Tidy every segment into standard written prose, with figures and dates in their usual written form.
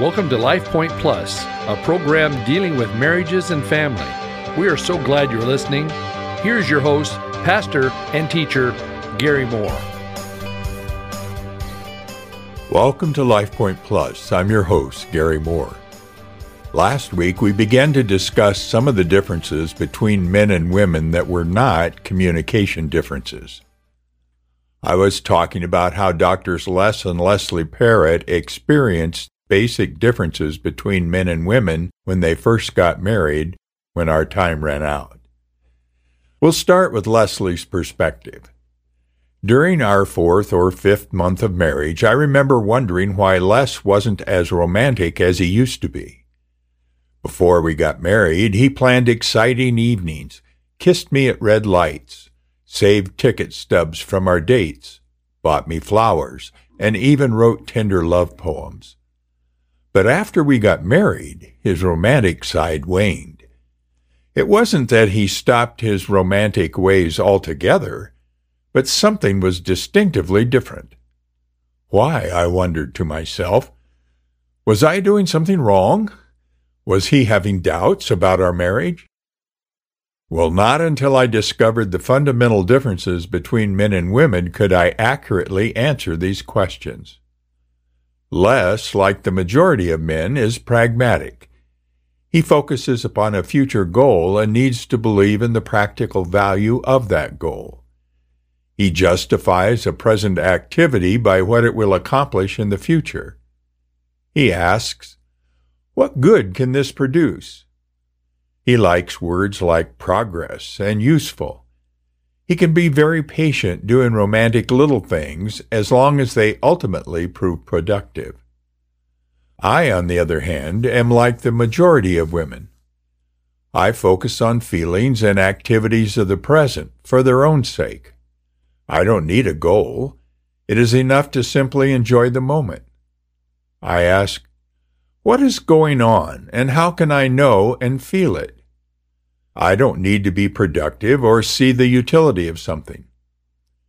Welcome to Life Point Plus, a program dealing with marriages and family. We are so glad you're listening. Here's your host, pastor and teacher, Gary Moore. Welcome to Life Point Plus. I'm your host, Gary Moore. Last week, we began to discuss some of the differences between men and women that were not communication differences. I was talking about how Drs. Les and Leslie Parrott experienced basic differences between men and women when they first got married, when our time ran out. We'll start with Leslie's perspective. During our 4th or 5th month of marriage, I remember wondering why Les wasn't as romantic as he used to be. Before we got married, he planned exciting evenings, kissed me at red lights, saved ticket stubs from our dates, bought me flowers, and even wrote tender love poems. But after we got married, his romantic side waned. It wasn't that he stopped his romantic ways altogether, but something was distinctively different. Why, I wondered to myself. Was I doing something wrong? Was he having doubts about our marriage? Well, not until I discovered the fundamental differences between men and women could I accurately answer these questions. Les, like the majority of men, is pragmatic. He focuses upon a future goal and needs to believe in the practical value of that goal. He justifies a present activity by what it will accomplish in the future. He asks, "What good can this produce?" He likes words like progress and useful. He can be very patient doing romantic little things as long as they ultimately prove productive. I, on the other hand, am like the majority of women. I focus on feelings and activities of the present for their own sake. I don't need a goal. It is enough to simply enjoy the moment. I ask, what is going on, and how can I know and feel it? I don't need to be productive or see the utility of something.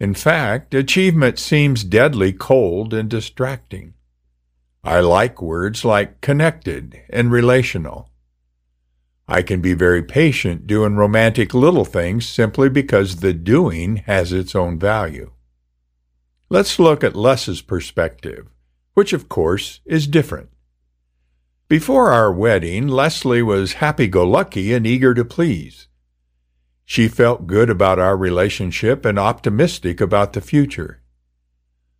In fact, achievement seems deadly cold and distracting. I like words like connected and relational. I can be very patient doing romantic little things simply because the doing has its own value. Let's look at Les's perspective, which of course is different. Before our wedding, Leslie was happy-go-lucky and eager to please. She felt good about our relationship and optimistic about the future.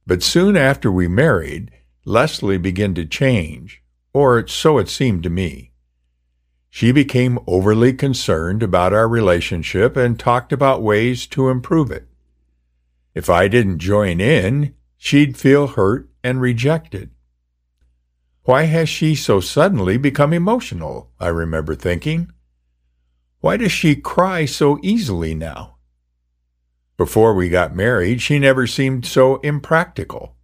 But soon after we married, Leslie began to change, or so it seemed to me. She became overly concerned about our relationship and talked about ways to improve it. If I didn't join in, she'd feel hurt and rejected. Why has she so suddenly become emotional? I remember thinking. Why does she cry so easily now? Before we got married, she never seemed so impractical.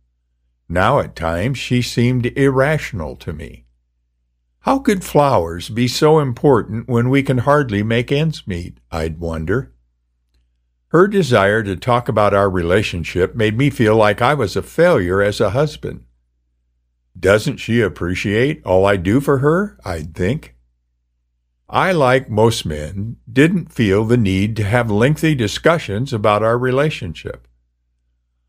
Now at times she seemed irrational to me. How could flowers be so important when we can hardly make ends meet? I'd wonder. Her desire to talk about our relationship made me feel like I was a failure as a husband. Doesn't she appreciate all I do for her? I'd think. I, like most men, didn't feel the need to have lengthy discussions about our relationship.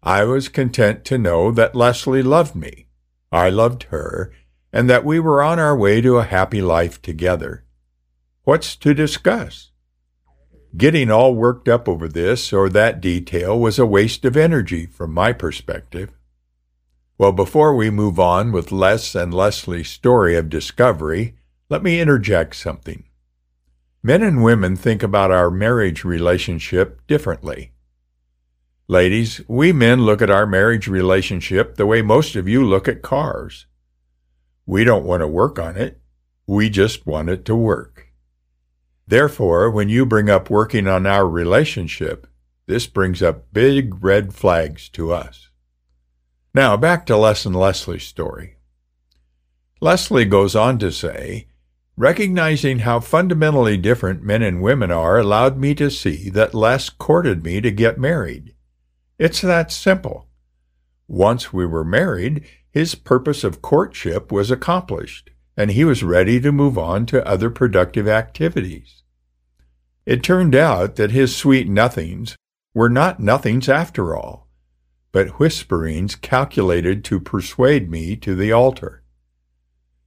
I was content to know that Leslie loved me, I loved her, and that we were on our way to a happy life together. What's to discuss? Getting all worked up over this or that detail was a waste of energy from my perspective. Well, before we move on with Les and Leslie's story of discovery, let me interject something. Men and women think about our marriage relationship differently. Ladies, we men look at our marriage relationship the way most of you look at cars. We don't want to work on it. We just want it to work. Therefore, when you bring up working on our relationship, this brings up big red flags to us. Now, back to Les and Leslie's story. Leslie goes on to say, recognizing how fundamentally different men and women are allowed me to see that Les courted me to get married. It's that simple. Once we were married, His purpose of courtship was accomplished, and he was ready to move on to other productive activities. It turned out that his sweet nothings were not nothings after all, but whisperings calculated to persuade me to the altar.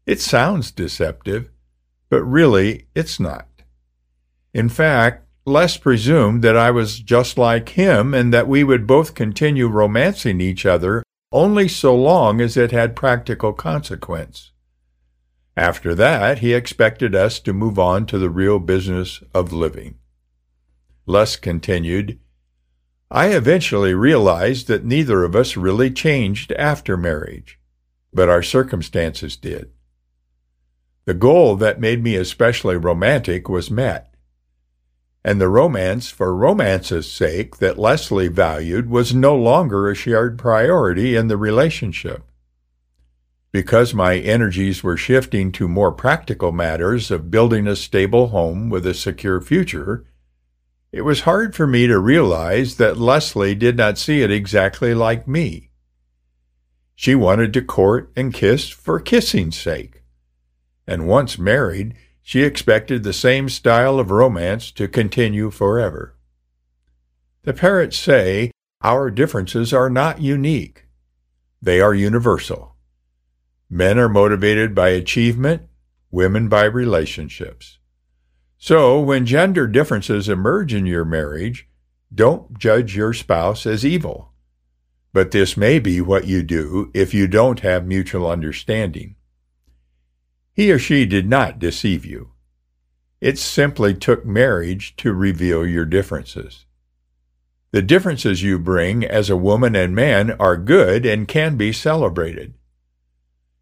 It sounds deceptive, but really it's not. In fact, Les presumed that I was just like him and that we would both continue romancing each other only so long as it had practical consequence. After that, he expected us to move on to the real business of living. Les continued, I eventually realized that neither of us really changed after marriage, but our circumstances did. The goal that made me especially romantic was met. And the romance, for romance's sake, that Leslie valued was no longer a shared priority in the relationship. Because my energies were shifting to more practical matters of building a stable home with a secure future, it was hard for me to realize that Leslie did not see it exactly like me. She wanted to court and kiss for kissing's sake, and once married, she expected the same style of romance to continue forever. The Parrotts say our differences are not unique. They are universal. Men are motivated by achievement, women by relationships. So, when gender differences emerge in your marriage, don't judge your spouse as evil. But this may be what you do if you don't have mutual understanding. He or she did not deceive you. It simply took marriage to reveal your differences. The differences you bring as a woman and man are good and can be celebrated.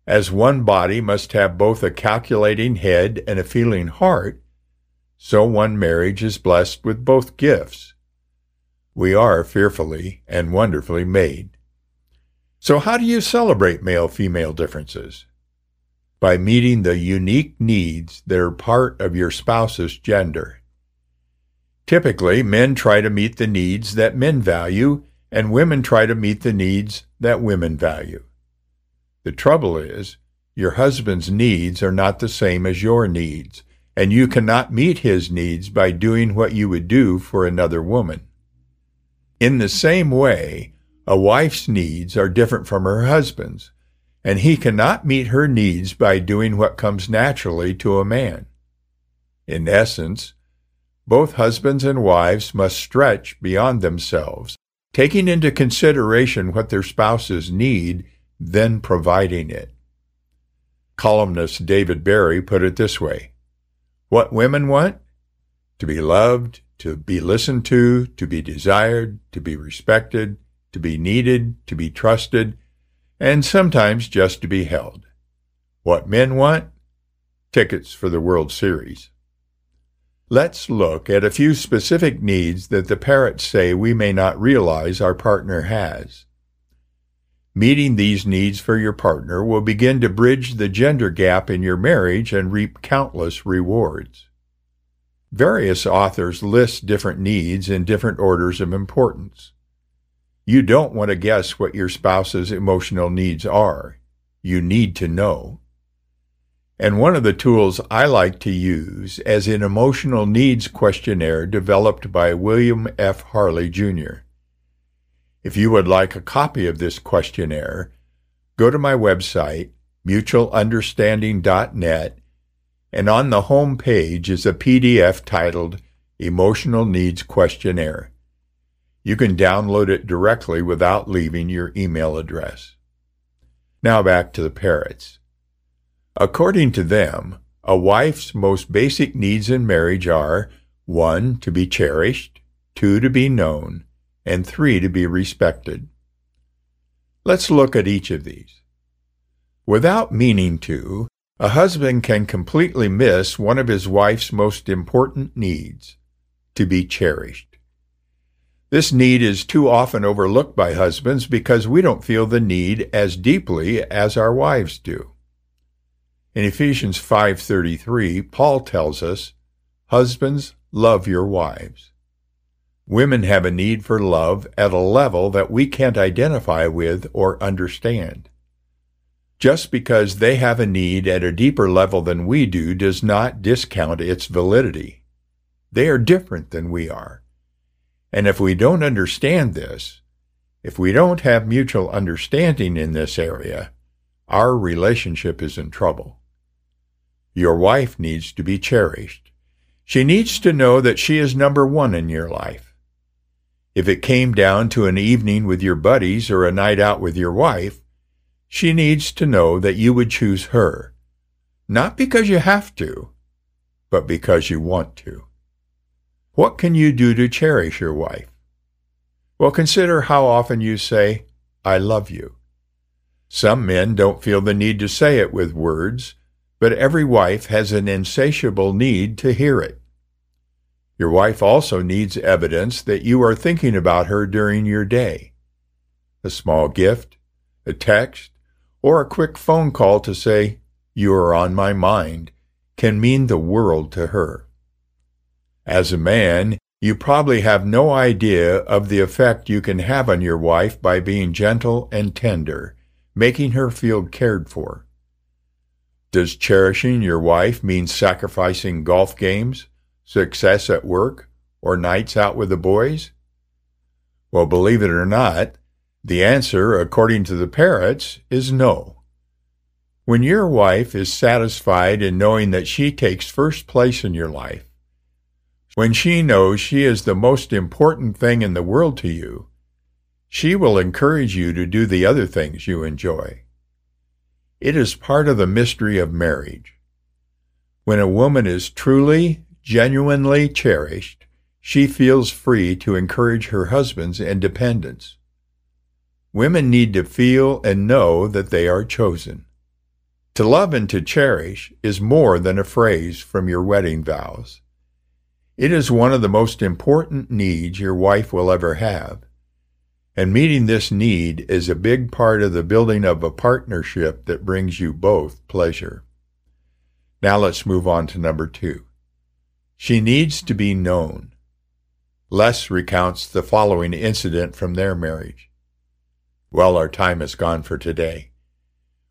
As one body must have both a calculating head and a feeling heart, so one marriage is blessed with both gifts. We are fearfully and wonderfully made. So how do you celebrate male-female differences? By meeting the unique needs that are part of your spouse's gender. Typically, men try to meet the needs that men value, and women try to meet the needs that women value. The trouble is, your husband's needs are not the same as your needs, and you cannot meet his needs by doing what you would do for another woman. In the same way, a wife's needs are different from her husband's, and he cannot meet her needs by doing what comes naturally to a man. In essence, both husbands and wives must stretch beyond themselves, taking into consideration what their spouses need, then providing it. Columnist David Berry put it this way, what women want? To be loved, to be listened to be desired, to be respected, to be needed, to be trusted, and sometimes just to be held. What men want? Tickets for the World Series. Let's look at a few specific needs that the Parrotts say we may not realize our partner has. Meeting these needs for your partner will begin to bridge the gender gap in your marriage and reap countless rewards. Various authors list different needs in different orders of importance. You don't want to guess what your spouse's emotional needs are. You need to know. And one of the tools I like to use is an emotional needs questionnaire developed by William F. Harley, Jr. If you would like a copy of this questionnaire, go to my website, mutualunderstanding.net, and on the home page is a PDF titled Emotional Needs Questionnaire. You can download it directly without leaving your email address. Now back to the Parrotts. According to them, a wife's most basic needs in marriage are 1. To be cherished, 2. To be known, and 3. To be respected. Let's look at each of these. Without meaning to, a husband can completely miss one of his wife's most important needs, to be cherished. This need is too often overlooked by husbands because we don't feel the need as deeply as our wives do. In Ephesians 5:33, Paul tells us, "Husbands, love your wives." Women have a need for love at a level that we can't identify with or understand. Just because they have a need at a deeper level than we do does not discount its validity. They are different than we are. And if we don't understand this, if we don't have mutual understanding in this area, our relationship is in trouble. Your wife needs to be cherished. She needs to know that she is number one in your life. If it came down to an evening with your buddies or a night out with your wife, she needs to know that you would choose her, not because you have to, but because you want to. What can you do to cherish your wife? Well, consider how often you say, "I love you." Some men don't feel the need to say it with words, but every wife has an insatiable need to hear it. Your wife also needs evidence that you are thinking about her during your day. A small gift, a text, or a quick phone call to say, "You are on my mind," can mean the world to her. As a man, you probably have no idea of the effect you can have on your wife by being gentle and tender, making her feel cared for. Does cherishing your wife mean sacrificing golf games, success at work, or nights out with the boys? Well, believe it or not, the answer, according to the Parrotts, is no. When your wife is satisfied in knowing that she takes first place in your life, when she knows she is the most important thing in the world to you, she will encourage you to do the other things you enjoy. It is part of the mystery of marriage. When a woman is truly, genuinely cherished, she feels free to encourage her husband's independence. Women need to feel and know that they are chosen. To love and to cherish is more than a phrase from your wedding vows. It is one of the most important needs your wife will ever have. And meeting this need is a big part of the building of a partnership that brings you both pleasure. Now let's move on to number 2. She needs to be known. Les recounts the following incident from their marriage. Well, our time is gone for today.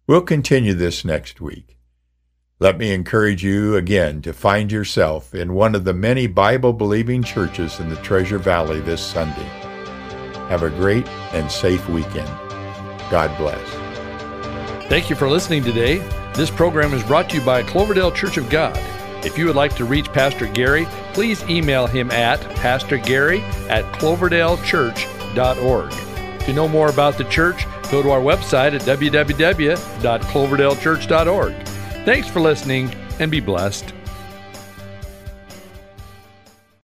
We'll continue this next week. Let me encourage you again to find yourself in one of the many Bible-believing churches in the Treasure Valley this Sunday. Have a great and safe weekend. God bless. Thank you for listening today. This program is brought to you by Cloverdale Church of God. If you would like to reach Pastor Gary, please email him at pastorgary@cloverdalechurch.org. To know more about the church, go to our website at www.cloverdalechurch.org. Thanks for listening and be blessed.